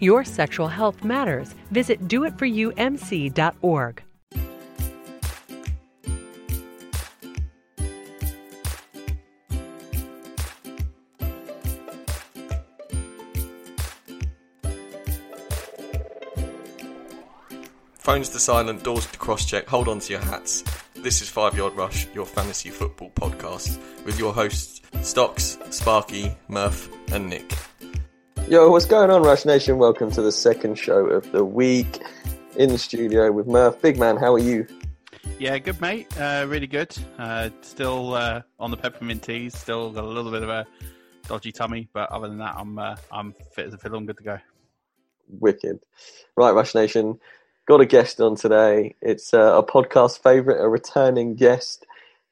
Your sexual health matters. Visit doitforumc.org. Phones to silent, doors to cross-check, hold on to your hats. This is 5 Yard Rush, your fantasy football podcast, with your hosts, Stocks, Sparky, Murph, and Nick. Yo, what's going on, Rush Nation? Welcome to the second show of the week. In the studio with Murph. Big man, how are you? Yeah, good, mate. Really good. Still on the peppermint teas, still got a little bit of a dodgy tummy, but other than that, I'm fit as a fiddle and good to go. Wicked. Right, Rush Nation. Got a guest on today. It's a podcast favourite, a returning guest.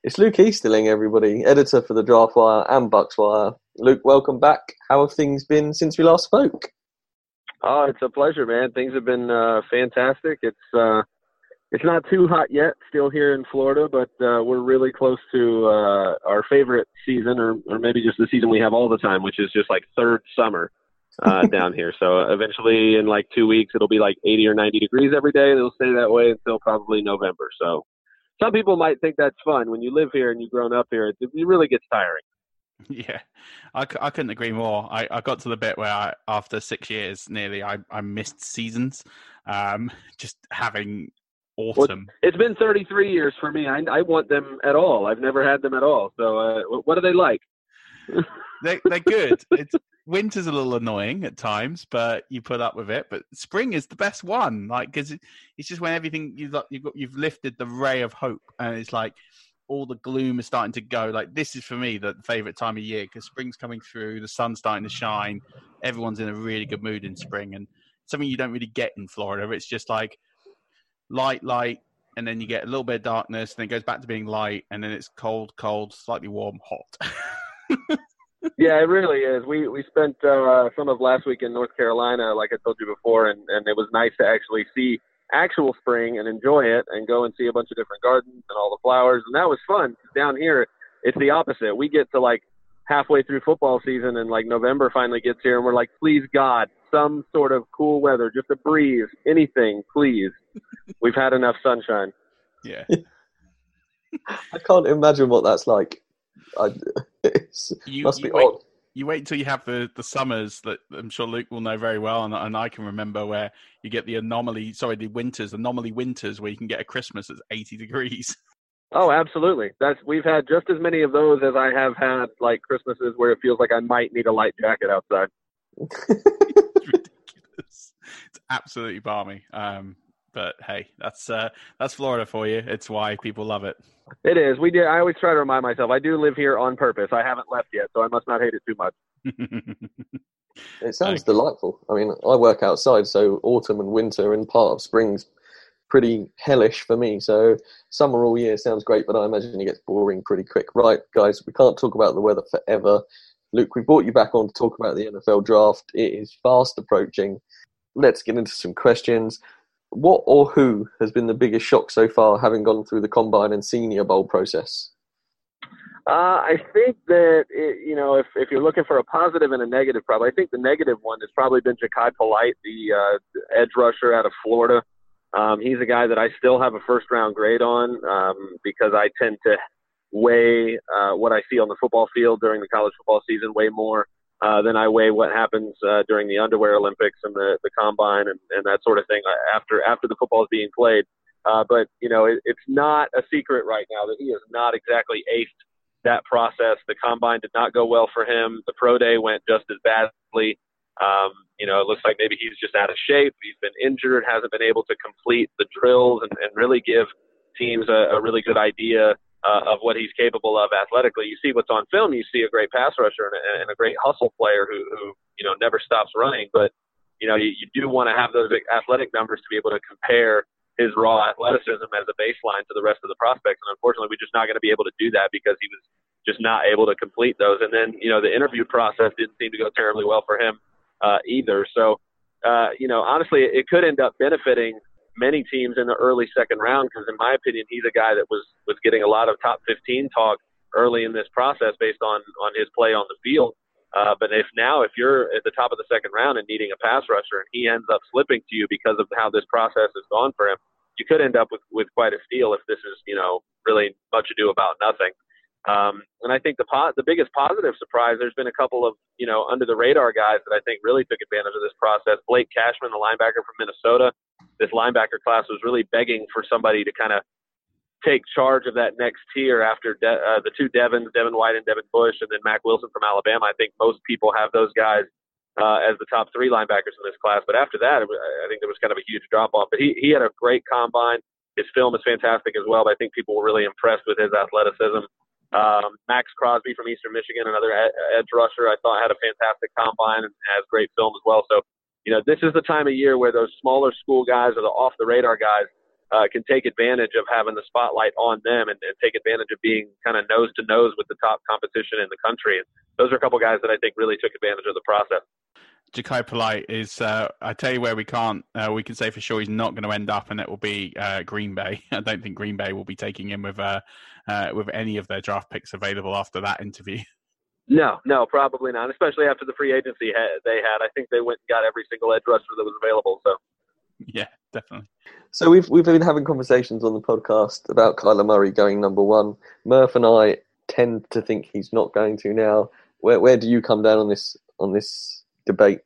It's Luke Easterling, everybody, editor for the Draft Wire and Bucks Wire. Luke, welcome back. How have things been since we last spoke? Oh, it's a pleasure, man. Things have been fantastic. It's not too hot yet, still here in Florida, but we're really close to our favourite season, or maybe just the season we have all the time, which is just like third summer. Down here. So eventually in like 2 weeks, it'll be like 80 or 90 degrees every day. And it'll stay that way until probably November. So some people might think that's fun. When you live here and you've grown up here, it really gets tiring. Yeah, I couldn't agree more. I got to the bit where after 6 years nearly, I missed seasons. Just having autumn. Well, it's been 33 years for me. I want them at all. I've never had them at all. So what are they like? They're good. Winter's a little annoying at times, but you put up with it. But spring is the best one, like, because it's just when everything you've lifted the ray of hope, and it's like all the gloom is starting to go. Like, this is for me the favorite time of year, because spring's coming through, the sun's starting to shine, everyone's in a really good mood in spring, and something you don't really get in Florida. It's just like light, and then you get a little bit of darkness, and then it goes back to being light, and then it's cold, slightly warm, hot. Yeah, it really is. We spent some of last week in North Carolina, like I told you before, and it was nice to actually see actual spring and enjoy it and go and see a bunch of different gardens and all the flowers. And that was fun. Down here, it's the opposite. We get to like halfway through football season and like November finally gets here and we're like, please, God, some sort of cool weather, just a breeze, anything, please. We've had enough sunshine. Yeah. I can't imagine what that's like. You wait until you have the summers that I'm sure Luke will know very well, and I can remember, where you get the anomaly winters where you can get a Christmas that's 80 degrees. Oh, absolutely. We've had just as many of those as I have had like Christmases where it feels like I might need a light jacket outside. It's ridiculous. It's absolutely balmy. But hey, that's Florida for you. It's why people love it. It is. We do. I always try to remind myself I do live here on purpose. I haven't left yet, so I must not hate it too much. It sounds delightful. I mean, I work outside, so autumn and winter and part of spring's pretty hellish for me. So summer all year sounds great, but I imagine it gets boring pretty quick. Right, guys, we can't talk about the weather forever. Luke, we brought you back on to talk about the NFL draft. It is fast approaching. Let's get into some questions. what or who has been the biggest shock so far, having gone through the Combine and Senior Bowl process? I think that, if you're looking for a positive and a negative, probably, I think the negative one has probably been Jachai Polite, the edge rusher out of Florida. He's a guy that I still have a first-round grade on because I tend to weigh what I see on the football field during the college football season way more than I weigh what happens during the Underwear Olympics and the Combine and that sort of thing after the football is being played. But, it's not a secret right now that he has not exactly aced that process. The Combine did not go well for him. The Pro Day went just as badly. It looks like maybe he's just out of shape. He's been injured, hasn't been able to complete the drills and really give teams a really good idea of what he's capable of athletically. You see what's on film. You see a great pass rusher and a great hustle player who never stops running. But, you do want to have those athletic numbers to be able to compare his raw athleticism as a baseline to the rest of the prospects. And unfortunately, we're just not going to be able to do that because he was just not able to complete those. And then, the interview process didn't seem to go terribly well for him either. So, honestly, it could end up benefiting many teams in the early second round because, in my opinion, he's a guy that was getting a lot of top 15 talk early in this process based on his play on the field. But if you're at the top of the second round and needing a pass rusher and he ends up slipping to you because of how this process has gone for him, you could end up with quite a steal if this is, really much ado about nothing. And I think the biggest positive surprise, there's been a couple of, under the radar guys that I think really took advantage of this process. Blake Cashman, the linebacker from Minnesota. This linebacker class was really begging for somebody to kind of take charge of that next tier after the two Devins, Devin White and Devin Bush, and then Mac Wilson from Alabama. I think most people have those guys as the top three linebackers in this class. But after that, I think there was kind of a huge drop-off. But he had a great combine. His film is fantastic as well, but I think people were really impressed with his athleticism. Max Crosby from Eastern Michigan, another edge rusher, I thought had a fantastic combine and has great film as well. So, this is the time of year where those smaller school guys or the off-the-radar guys can take advantage of having the spotlight on them and take advantage of being kind of nose-to-nose with the top competition in the country. And those are a couple guys that I think really took advantage of the process. Jachai Polite is, I tell you where we can say for sure he's not going to end up, and it will be Green Bay. I don't think Green Bay will be taking him with any of their draft picks available after that interview. No, probably not, especially after the free agency they had. I think they went and got every single edge rusher that was available. So, yeah, definitely. So we've been having conversations on the podcast about Kyler Murray going number one. Murph and I tend to think he's not going to now. Where do you come down on this? Debate.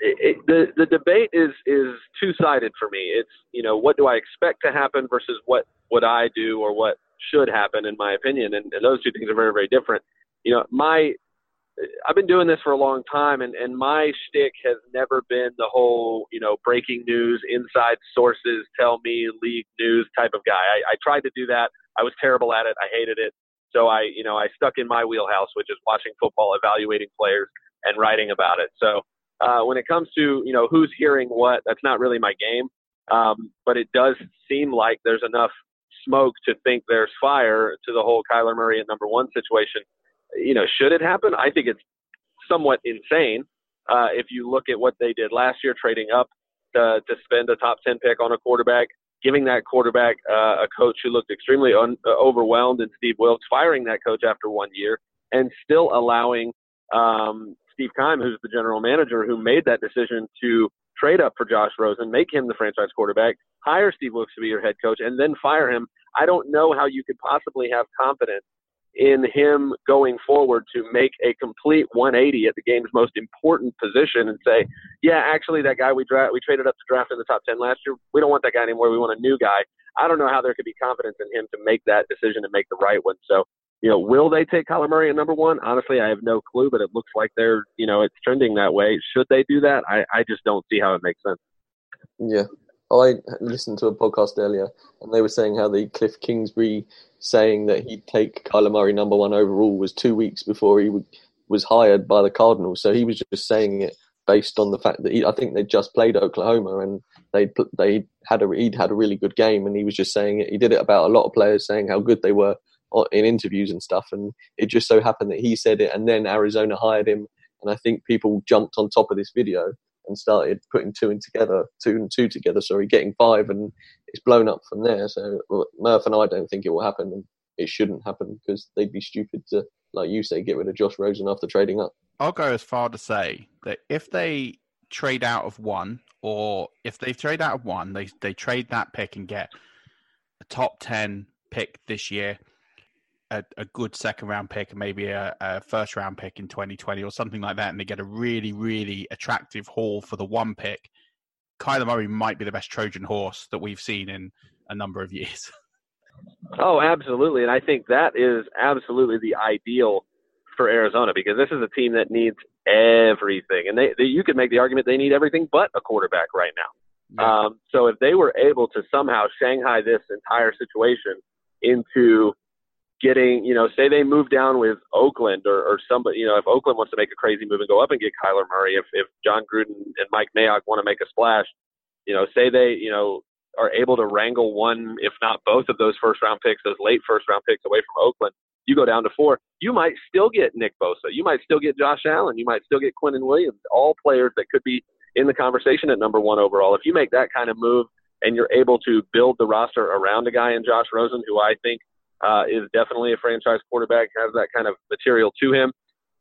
The debate is two-sided for me. It's, what do I expect to happen versus what would I do or what should happen, in my opinion. And those two things are very, very different. I've been doing this for a long time, and my shtick has never been the whole, breaking news, inside sources tell me, league news type of guy. I tried to do that. I was terrible at it. I hated it. So I stuck in my wheelhouse, which is watching football, evaluating players, and writing about it. So when it comes to, who's hearing what, that's not really my game. But it does seem like there's enough smoke to think there's fire to the whole Kyler Murray at number one situation. Should it happen? I think it's somewhat insane. If you look at what they did last year, trading up to spend a top 10 pick on a quarterback, giving that quarterback a coach who looked extremely overwhelmed in Steve Wilks, firing that coach after 1 year, and still allowing Steve Keim, who's the general manager, who made that decision to trade up for Josh Rosen, make him the franchise quarterback, hire Steve Wilks to be your head coach, and then fire him. I don't know how you could possibly have confidence in him going forward to make a complete 180 at the game's most important position and say, yeah, actually that guy we traded up to draft in the top 10 last year, we don't want that guy anymore. We want a new guy. I don't know how there could be confidence in him to make that decision and make the right one. So, will they take Kyler Murray at number one? Honestly, I have no clue, but it looks like they're, it's trending that way. Should they do that? I just don't see how it makes sense. Yeah. I listened to a podcast earlier, and they were saying how the Cliff Kingsbury saying that he'd take Kyler Murray number one overall was 2 weeks before he was hired by the Cardinals. So he was just saying it based on the fact that I think they just played Oklahoma, and they he'd had a really good game, and he was just saying it. He did it about a lot of players, saying how good they were in interviews and stuff, and it just so happened that he said it, and then Arizona hired him, and I think people jumped on top of this video and started putting two and two together, getting five, and it's blown up from there. So Murph and I don't think it will happen, and it shouldn't happen, because they'd be stupid to, like you say, get rid of Josh Rosen after trading up. I'll go as far to say that if they trade out of one, or if they trade out of one, they trade that pick and get a top 10 pick this year, a good second round pick, and maybe a first round pick in 2020 or something like that, and they get a really, really attractive haul for the one pick, Kyler Murray might be the best Trojan horse that we've seen in a number of years. Oh, absolutely. And I think that is absolutely the ideal for Arizona, because this is a team that needs everything. And you could make the argument they need everything but a quarterback right now. Yeah. So if they were able to somehow Shanghai this entire situation into getting, say they move down with Oakland or somebody, if Oakland wants to make a crazy move and go up and get Kyler Murray, if John Gruden and Mike Mayock want to make a splash, say they, are able to wrangle one, if not both of those first round picks, those late first round picks away from Oakland, you go down to 4, you might still get Nick Bosa. You might still get Josh Allen. You might still get Quinnen Williams, all players that could be in the conversation at number 1 overall. If you make that kind of move and you're able to build the roster around a guy in Josh Rosen, who I think is definitely a franchise quarterback, has that kind of material to him,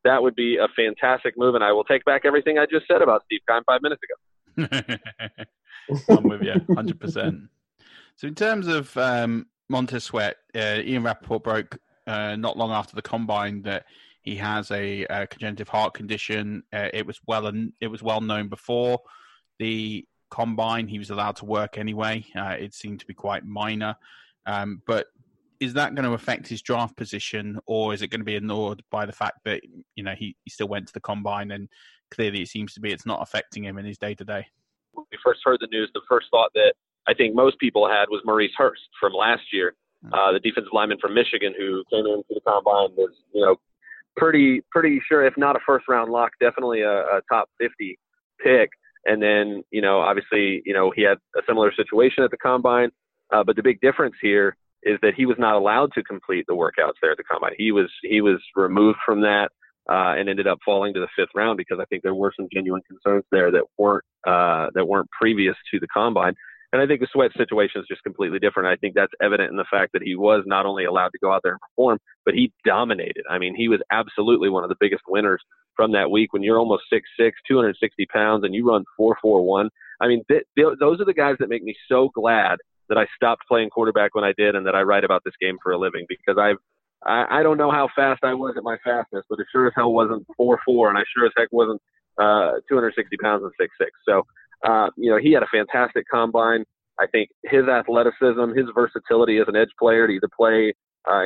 that would be a fantastic move. And I will take back everything I just said about Steve Kime 5 minutes ago. I'm with you, 100%. So in terms of Montez Sweat, Ian Rappaport broke not long after the combine that he has a congenital heart condition. It was well known before the combine. He was allowed to work anyway. It seemed to be quite minor. But is that going to affect his draft position, or is it going to be ignored by the fact that he still went to the combine, and clearly it seems to be it's not affecting him in his day to day? When we first heard the news, the first thought that I think most people had was Maurice Hurst from last year, the defensive lineman from Michigan who came into the combine was, pretty sure, if not a first-round lock, definitely a top 50 pick. And then, obviously, he had a similar situation at the combine. But the big difference here is that he was not allowed to complete the workouts there at the combine. He was removed from that and ended up falling to the 5th round, because I think there were some genuine concerns there that weren't previous to the combine. And I think the Sweat situation is just completely different. I think that's evident in the fact that he was not only allowed to go out there and perform, but he dominated. I mean, he was absolutely one of the biggest winners from that week. When you're almost 6'6", 260 pounds, and you run 4.41, I mean, those are the guys that make me so glad that I stopped playing quarterback when I did, and that I write about this game for a living, because I don't know how fast I was at my fastest, but it sure as hell wasn't 4.4, and I sure as heck wasn't 260 pounds and 6'6". So, he had a fantastic combine. I think his athleticism, his versatility as an edge player to either play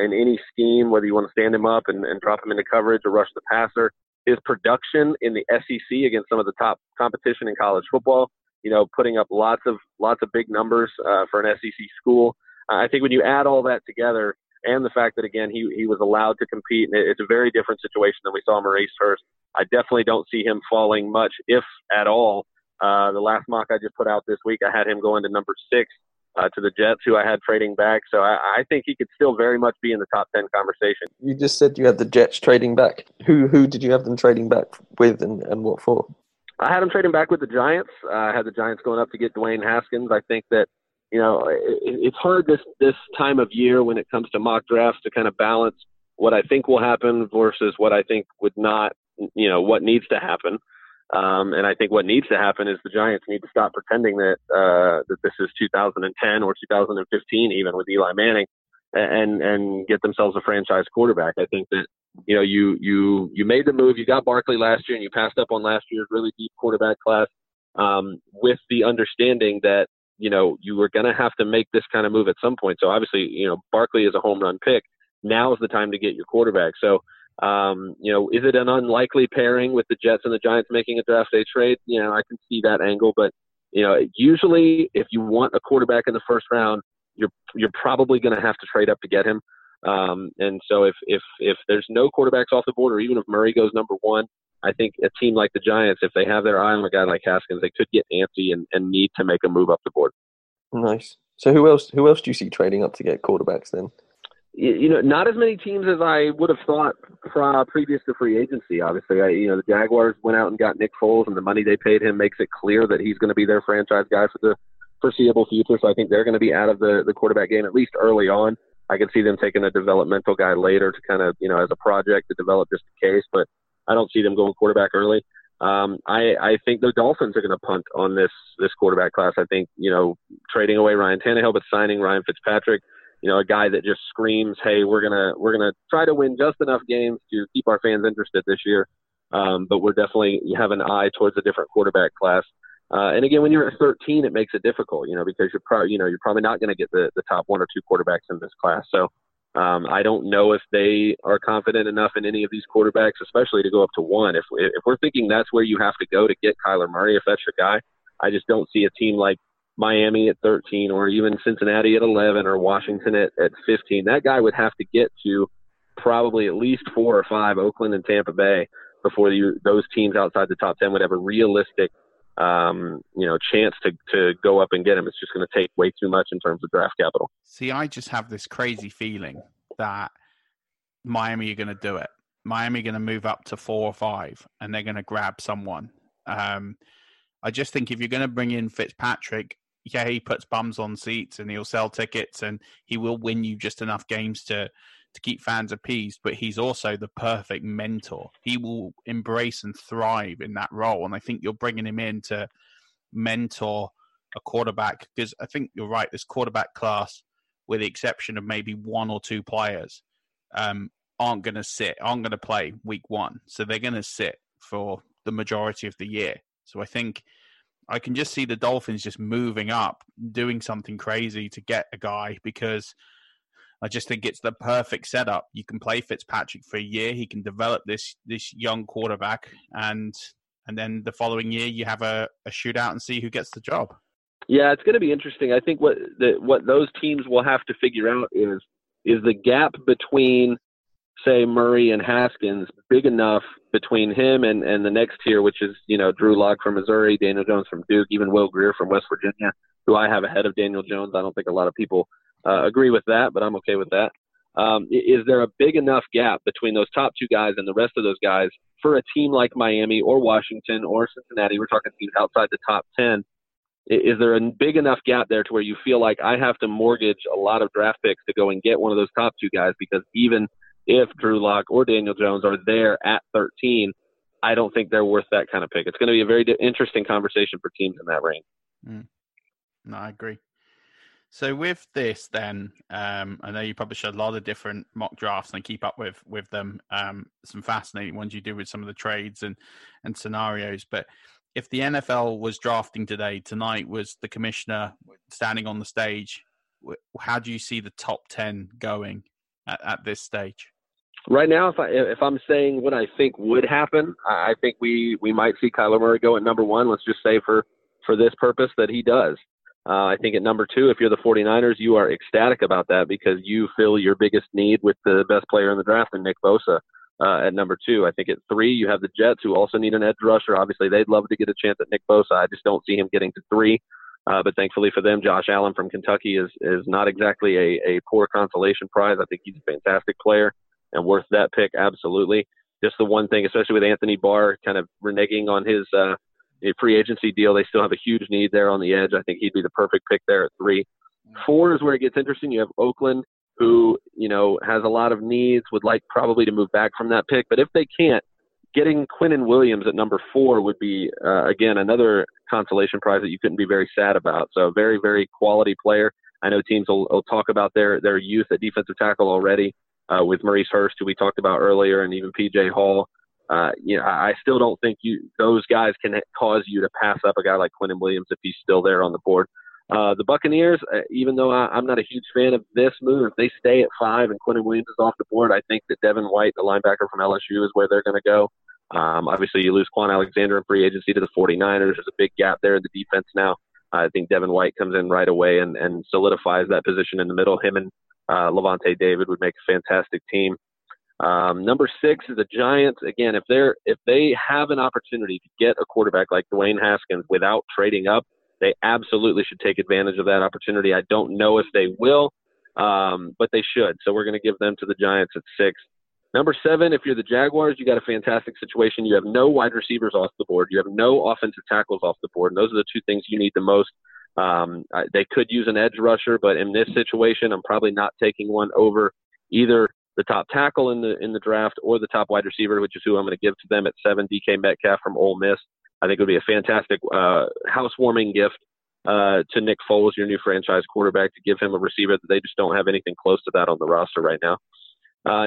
in any scheme, whether you want to stand him up and drop him into coverage or rush the passer, his production in the SEC against some of the top competition in college football, putting up lots of big numbers for an SEC school. I think when you add all that together, and the fact that, again, he was allowed to compete, and it's a very different situation than we saw Maurice Hurst. I definitely don't see him falling much, if at all. The last mock I just put out this week, I had him going to number 6 to the Jets, who I had trading back. So I think he could still very much be in the top 10 conversation. You just said you had the Jets trading back. Who did you have them trading back with, and what for? I had them trading back with the Giants. I had the Giants going up to get Dwayne Haskins. I think that, it's hard this time of year when it comes to mock drafts to kind of balance what I think will happen versus what I think would not, what needs to happen. And I think what needs to happen is the Giants need to stop pretending that this is 2010 or 2015, even with Eli Manning, and get themselves a franchise quarterback. I think that, you made the move. You got Barkley last year, and you passed up on last year's really deep quarterback class, with the understanding that, you were going to have to make this kind of move at some point. So obviously, Barkley is a home run pick. Now is the time to get your quarterback. So, is it an unlikely pairing with the Jets and the Giants making a draft day trade? I can see that angle, but usually if you want a quarterback in the first round, you're probably going to have to trade up to get him. And so if there's no quarterbacks off the board, or even if Murray goes number 1, I think a team like the Giants, if they have their eye on a guy like Haskins, they could get antsy and need to make a move up the board. Nice. So who else do you see trading up to get quarterbacks then? you know, not as many teams as I would have thought previous to free agency. Obviously, the Jaguars went out and got Nick Foles, and the money they paid him makes it clear that he's going to be their franchise guy for the foreseeable future. So I think they're going to be out of the quarterback game, at least early on. I can see them taking a developmental guy later to kind of, as a project to develop just in case, but I don't see them going quarterback early. I think the Dolphins are going to punt on this quarterback class. I think, trading away Ryan Tannehill, but signing Ryan Fitzpatrick, a guy that just screams, hey, we're gonna try to win just enough games to keep our fans interested this year, but we're definitely have an eye towards a different quarterback class. And again, when you're at 13, it makes it difficult, because you're probably not going to get the top one or two quarterbacks in this class. So I don't know if they are confident enough in any of these quarterbacks, especially to go up to one. If we're thinking that's where you have to go to get Kyler Murray, if that's your guy, I just don't see a team like Miami at 13 or even Cincinnati at 11 or Washington at 15. That guy would have to get to probably at least 4 or 5, Oakland and Tampa Bay, before those teams outside the top 10 would have a realistic, chance to go up and get him. It's just going to take way too much in terms of draft capital. See, I just have this crazy feeling that Miami are going to do it. Miami are going to move up to 4 or 5 and they're going to grab someone. I just think if you're going to bring in Fitzpatrick, he puts bums on seats and he'll sell tickets and he will win you just enough games to keep fans appeased, but he's also the perfect mentor. He will embrace and thrive in that role. And I think you're bringing him in to mentor a quarterback, because I think you're right, this quarterback class, with the exception of maybe 1 or 2 players, aren't going to play week 1. So they're going to sit for the majority of the year. So I think I can just see the Dolphins just moving up, doing something crazy to get a guy, because I just think it's the perfect setup. You can play Fitzpatrick for a year. He can develop this young quarterback, and then the following year you have a shootout and see who gets the job. Yeah, it's going to be interesting. I think what those teams will have to figure out is the gap between, say, Murray and Haskins big enough between him and the next tier, which is, Drew Locke from Missouri, Daniel Jones from Duke, even Will Greer from West Virginia, who I have ahead of Daniel Jones. I don't think a lot of people agree with that, but I'm okay with that. Is there a big enough gap between those top 2 guys and the rest of those guys for a team like Miami or Washington or Cincinnati? We're talking teams outside the top 10. Is there a big enough gap there to where you feel like I have to mortgage a lot of draft picks to go and get one of those top 2 guys? Because even if Drew Locke or Daniel Jones are there at 13, I don't think they're worth that kind of pick. It's going to be a very interesting conversation for teams in that range. No, I agree. So with this then, I know you publish a lot of different mock drafts and I keep up with them, some fascinating ones you do with some of the trades and scenarios. But if the NFL was drafting today, tonight was the commissioner standing on the stage, how do you see the top 10 going at this stage? Right now, if I'm saying what I think would happen, I think we might see Kyler Murray go at number 1. Let's just say for this purpose that he does. I think at number 2, if you're the 49ers, you are ecstatic about that because you fill your biggest need with the best player in the draft in Nick Bosa at number 2. I think at 3, you have the Jets, who also need an edge rusher. Obviously, they'd love to get a chance at Nick Bosa. I just don't see him getting to 3. But thankfully for them, Josh Allen from Kentucky is not exactly a poor consolation prize. I think he's a fantastic player and worth that pick, absolutely. Just the one thing, especially with Anthony Barr kind of reneging on his a free agency deal, they still have a huge need there on the edge. I think he'd be the perfect pick there at 3. 4 is where it gets interesting. You have Oakland, who, has a lot of needs, would like probably to move back from that pick. But if they can't, getting Quinnen Williams at number 4 would be, again, another consolation prize that you couldn't be very sad about. So very, very quality player. I know teams will talk about their youth at defensive tackle already with Maurice Hurst, who we talked about earlier, and even P.J. Hall. I still don't think those guys can cause you to pass up a guy like Quinnen Williams if he's still there on the board. The Buccaneers, even though I'm not a huge fan of this move, if they stay at 5 and Quinnen Williams is off the board, I think that Devin White, the linebacker from LSU, is where they're going to go. Obviously, you lose Quan Alexander in free agency to the 49ers. There's a big gap there in the defense now. I think Devin White comes in right away and solidifies that position in the middle. Him and Levante David would make a fantastic team. Number 6 is the Giants. Again, if they have an opportunity to get a quarterback like Dwayne Haskins without trading up, they absolutely should take advantage of that opportunity. I don't know if they will. but they should. So we're going to give them to the Giants at 6. Number 7, if you're the Jaguars, you got a fantastic situation. You have no wide receivers off the board. You have no offensive tackles off the board. And those are the two things you need the most. They could use an edge rusher, but in this situation, I'm probably not taking one over either the top tackle in the draft or the top wide receiver, which is who I'm going to give to them at 7, DK Metcalf from Ole Miss. I think it would be a fantastic housewarming gift to Nick Foles, your new franchise quarterback, to give him a receiver that they just don't have anything close to that on the roster right now.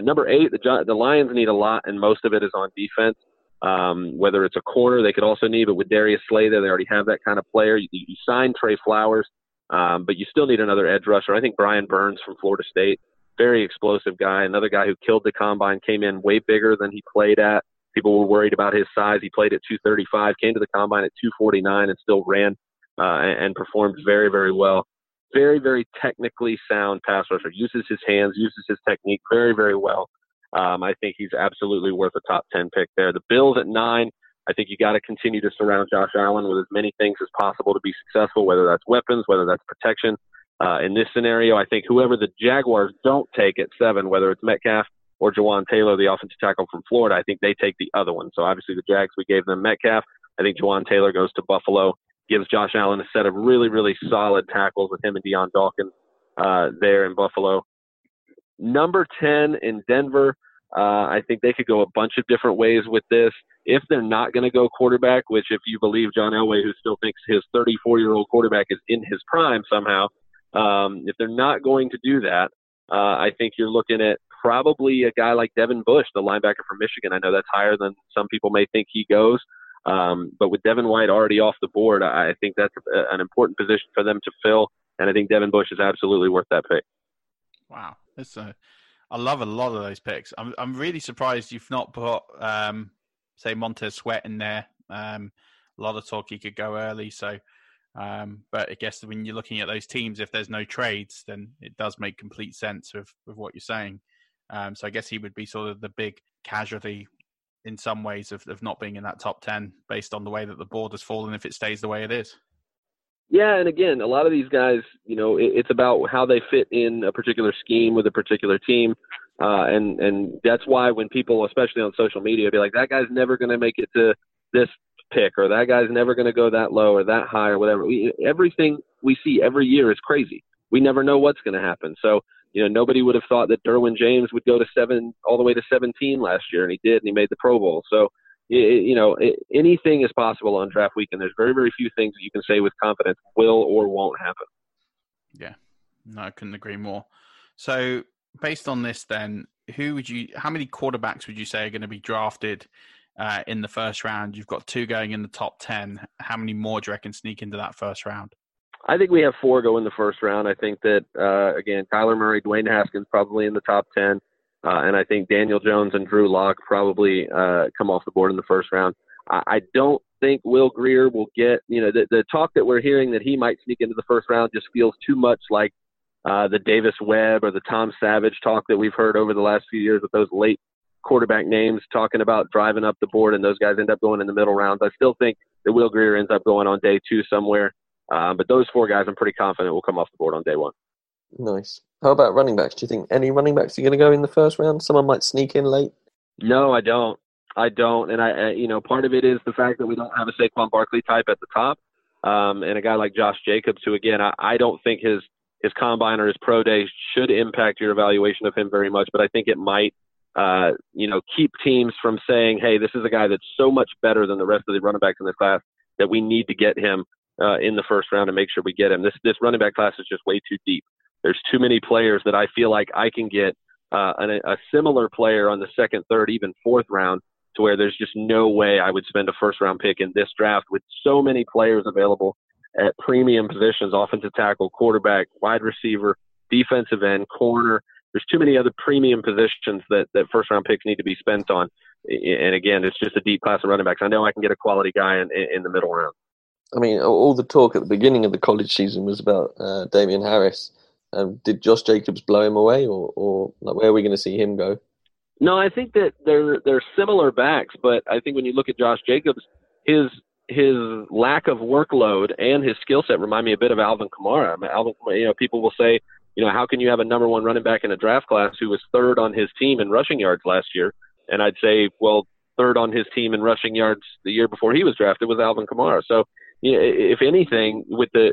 Number 8, the Lions need a lot, and most of it is on defense. Whether it's a corner, they could also need, but with Darius Slay there, they already have that kind of player. You signed Trey Flowers, but you still need another edge rusher. I think Brian Burns from Florida State, very explosive guy, another guy who killed the combine, came in way bigger than he played at. People were worried about his size. He played at 235, came to the combine at 249, and still ran and performed very, very well. Very, very technically sound pass rusher. Uses his hands, uses his technique very, very well. I think he's absolutely worth a top 10 pick there. The Bills at 9, I think you got to continue to surround Josh Allen with as many things as possible to be successful, whether that's weapons, whether that's protection. In this scenario, I think whoever the Jaguars don't take at 7, whether it's Metcalf or Jawaan Taylor, the offensive tackle from Florida, I think they take the other one. So obviously the Jags, we gave them Metcalf. I think Jawaan Taylor goes to Buffalo, gives Josh Allen a set of really, really solid tackles with him and Deion Dawkins there in Buffalo. Number 10 in Denver, I think they could go a bunch of different ways with this. If they're not going to go quarterback, which if you believe John Elway, who still thinks his 34-year-old quarterback is in his prime somehow, if they're not going to do that, I think you're looking at probably a guy like Devin Bush, the linebacker from Michigan. I know that's higher than some people may think he goes. But with Devin White already off the board, I think that's an important position for them to fill. And I think Devin Bush is absolutely worth that pick. Wow. I love a lot of those picks. I'm really surprised you've not put, say, Montez Sweat in there. A lot of talk he could go early. So, but I guess when you're looking at those teams, if there's no trades, then it does make complete sense with what you're saying. So I guess he would be sort of the big casualty in some ways of not being in that top 10 based on the way that the board has fallen if it stays the way it is. Yeah, and again, a lot of these guys, you know, it's about how they fit in a particular scheme with a particular team. And that's why when people, especially on social media, be like, that guy's never going to make it to this pick, or that guy's never going to go that low or that high or whatever. Everything we see every year is crazy. We never know what's going to happen. So, you know, nobody would have thought that Derwin James would go to 7 all the way to 17 last year, and he did, and he made the Pro Bowl. So, anything is possible on draft week, and there's very, very few things that you can say with confidence will or won't happen. Yeah, no, I couldn't agree more. So, based on this, then, how many quarterbacks would you say are going to be drafted in the first round? You've got 2 going in the top 10. How many more do you reckon sneak into that first round? I think we have 4 go in the first round. I think that, again, Kyler Murray, Dwayne Haskins probably in the top 10. And I think Daniel Jones and Drew Locke probably come off the board in the first round. I don't think Will Greer will get, you know, the talk that we're hearing that he might sneak into the first round just feels too much like the Davis Webb or the Tom Savage talk that we've heard over the last few years with those late quarterback names talking about driving up the board, and those guys end up going in the middle rounds. I still think that Will Greer ends up going on day 2 somewhere. But those 4 guys, I'm pretty confident, will come off the board on day 1. Nice. How about running backs? Do you think any running backs are going to go in the first round? Someone might sneak in late? No, I don't. And, I part of it is the fact that we don't have a Saquon Barkley type at the top. And a guy like Josh Jacobs, who, again, I don't think his combine or his pro day should impact your evaluation of him very much. But I think it might, keep teams from saying, hey, this is a guy that's so much better than the rest of the running backs in this class that we need to get him in the first round and make sure we get him. This running back class is just way too deep. There's too many players that I feel like I can get a similar player on the second, third, even fourth round to where there's just no way I would spend a first-round pick in this draft with so many players available at premium positions, offensive tackle, quarterback, wide receiver, defensive end, corner. There's too many other premium positions that first-round picks need to be spent on. And, again, it's just a deep class of running backs. I know I can get a quality guy in the middle round. I mean, all the talk at the beginning of the college season was about Damian Harris. Did Josh Jacobs blow him away, or like, where are we going to see him go? No, I think that they're similar backs, but I think when you look at Josh Jacobs, his lack of workload and his skill set remind me a bit of Alvin Kamara. I mean, Alvin, people will say you know, how can you have a number one running back in a draft class who was third on his team in rushing yards last year? And I'd say, well, third on his team in rushing yards the year before he was drafted was Alvin Kamara. So, you know, if anything, with the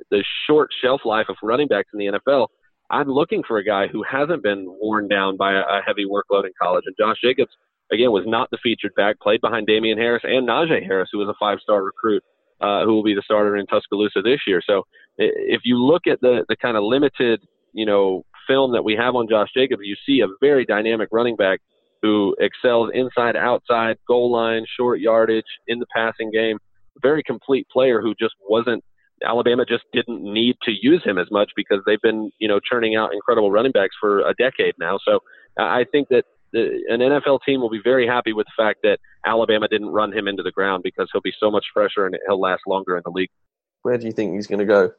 short shelf life of running backs in the NFL, I'm looking for a guy who hasn't been worn down by a heavy workload in college. And Josh Jacobs, again, was not the featured back, played behind Damian Harris and Najee Harris, who was a five-star recruit who will be the starter in Tuscaloosa this year. So if you look at the kind of limited, you know, film that we have on Josh Jacobs, you see a very dynamic running back who excels inside, outside, goal line, short yardage, in the passing game. Very complete player who just wasn't – Alabama just didn't need to use him as much because they've been, you know, churning out incredible running backs for a decade now. So I think that an NFL team will be very happy with the fact that Alabama didn't run him into the ground because he'll be so much fresher and he'll last longer in the league. Where do you think he's going to go?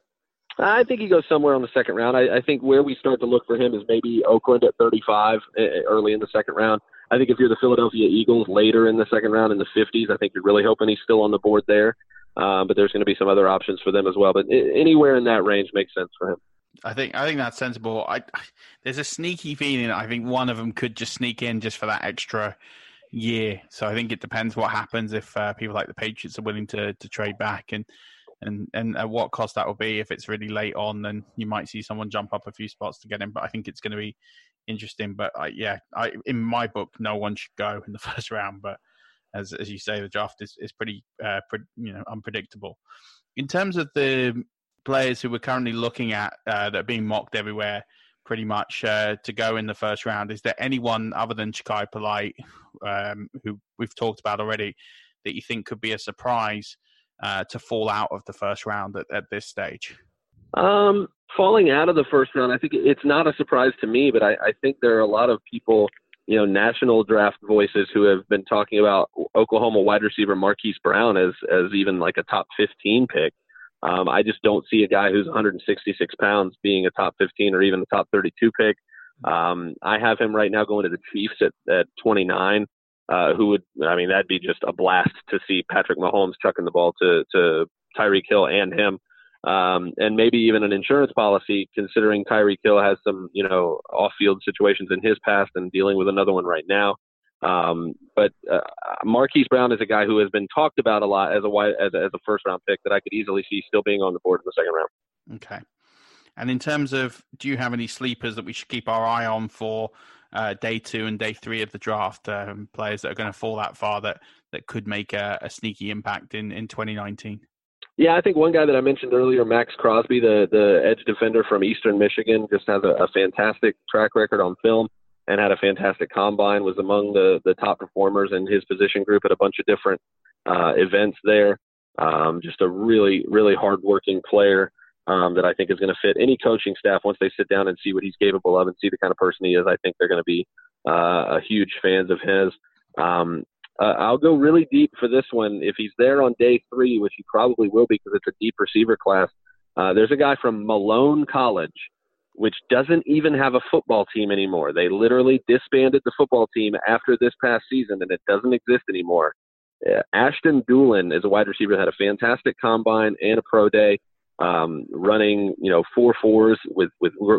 I think he goes somewhere on the second round. I think where we start to look for him is maybe Oakland at 35 early in the second round. I think if you're the Philadelphia Eagles later in the second round in the 50s, I think you're really hoping he's still on the board there. But there's going to be some other options for them as well. But anywhere in that range makes sense for him. I think that's sensible. There's a sneaky feeling. I think one of them could just sneak in just for that extra year. So I think it depends what happens if people like the Patriots are willing to trade back and at what cost that will be. If it's really late on, then you might see someone jump up a few spots to get him. But I think it's going to be interesting. But I in my book, no one should go in the first round. But as you say, the draft is pretty unpredictable. In terms of the players who we're currently looking at that are being mocked everywhere, pretty much to go in the first round, is there anyone other than Jachai Polite, who we've talked about already, that you think could be a surprise to fall out of the first round at this stage? Falling out of the first round, I think it's not a surprise to me, but I think there are a lot of people, you know, national draft voices who have been talking about Oklahoma wide receiver Marquise Brown as even like a top 15 pick. I just don't see a guy who's 166 pounds being a top 15 or even a top 32 pick. I have him right now going to the Chiefs at 29. That'd be just a blast to see Patrick Mahomes chucking the ball to Tyreek Hill and him. And maybe even an insurance policy, considering Tyreek Hill has some, you know, off-field situations in his past and dealing with another one right now. But Marquise Brown is a guy who has been talked about a lot as a first-round pick that I could easily see still being on the board in the second round. Okay. And in terms of, do you have any sleepers that we should keep our eye on for day two and day three of the draft? Players that are going to fall that far that could make a sneaky impact in 2019? Yeah, I think one guy that I mentioned earlier, Max Crosby, the edge defender from Eastern Michigan, just has a fantastic track record on film and had a fantastic combine, was among the top performers in his position group at a bunch of different events there. Just a really, really hardworking player that I think is going to fit any coaching staff once they sit down and see what he's capable of and see the kind of person he is. I think they're going to be huge fans of his. I'll go really deep for this one. If he's there on day three, which he probably will be because it's a deep receiver class, there's a guy from Malone College, which doesn't even have a football team anymore. They literally disbanded the football team after this past season, and it doesn't exist anymore. Ashton Doolin is a wide receiver that had a fantastic combine and a pro day, running, you know, 4.4s with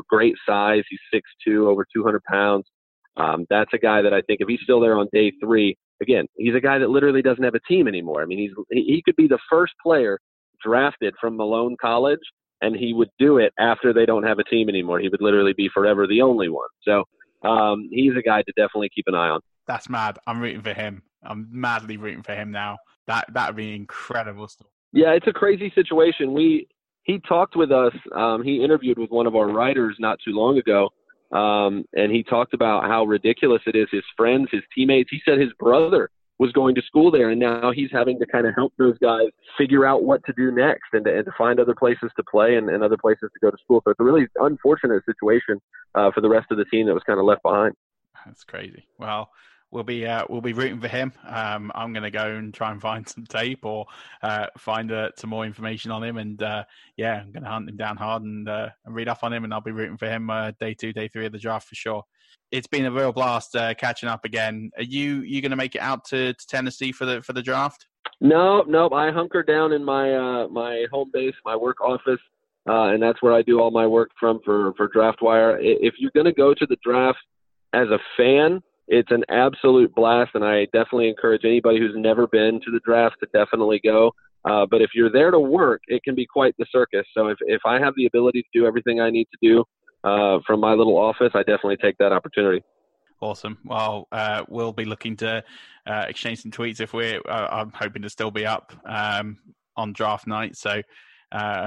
great size. He's 6'2", over 200 pounds. That's a guy that I think if he's still there on day three, again, he's a guy that literally doesn't have a team anymore. I mean, he could be the first player drafted from Malone College, and he would do it after they don't have a team anymore. He would literally be forever the only one. So he's a guy to definitely keep an eye on. That's mad. I'm rooting for him. I'm madly rooting for him now. That would be incredible stuff. Yeah, it's a crazy situation. He talked with us. He interviewed with one of our writers not too long ago. And he talked about how ridiculous it is. His friends, his teammates, he said his brother was going to school there, and now he's having to kind of help those guys figure out what to do next and to find other places to play and other places to go to school. So it's a really unfortunate situation for the rest of the team that was kind of left behind. That's crazy. Well, we'll be rooting for him. I'm going to go and try and find some tape or find some more information on him. And I'm going to hunt him down hard and read up on him. And I'll be rooting for him day two, day three of the draft for sure. It's been a real blast catching up again. Are you going to make it out to Tennessee for the draft? No. I hunker down in my home base, my work office. and that's where I do all my work from for Draft Wire. If you're going to go to the draft as a fan, it's an absolute blast, and I definitely encourage anybody who's never been to the draft to definitely go. But if you're there to work, it can be quite the circus. So if I have the ability to do everything I need to do from my little office, I definitely take that opportunity. Awesome. Well, we'll be looking to exchange some tweets if we're I'm hoping to still be up on draft night. So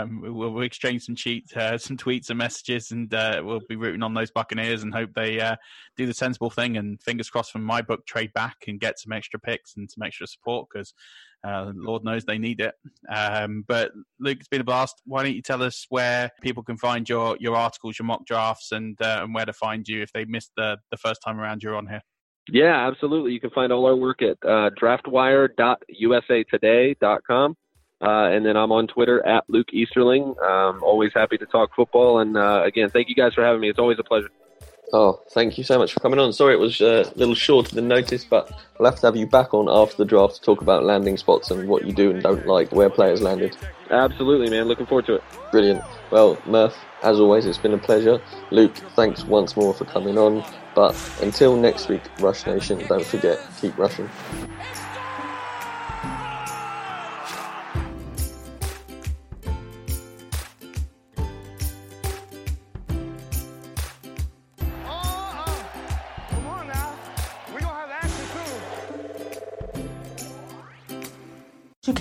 we'll exchange some tweets and messages, and we'll be rooting on those Buccaneers and hope they do the sensible thing. And fingers crossed from my book, trade back and get some extra picks and some extra support, because Lord knows they need it. But Luke, it's been a blast. Why don't you tell us where people can find your articles, your mock drafts, and where to find you if they missed the first time around you're on here? Yeah, absolutely. You can find all our work at draftwire.usatoday.com. And then I'm on Twitter at Luke Easterling. Always happy to talk football. And again, thank you guys for having me. It's always a pleasure. Oh, thank you so much for coming on. Sorry it was a little shorter than noticed, but we'll have to have you back on after the draft to talk about landing spots and what you do and don't like, where players landed. Absolutely, man. Looking forward to it. Brilliant. Well, Murph, as always, it's been a pleasure. Luke, thanks once more for coming on. But until next week, Rush Nation, don't forget, keep rushing. You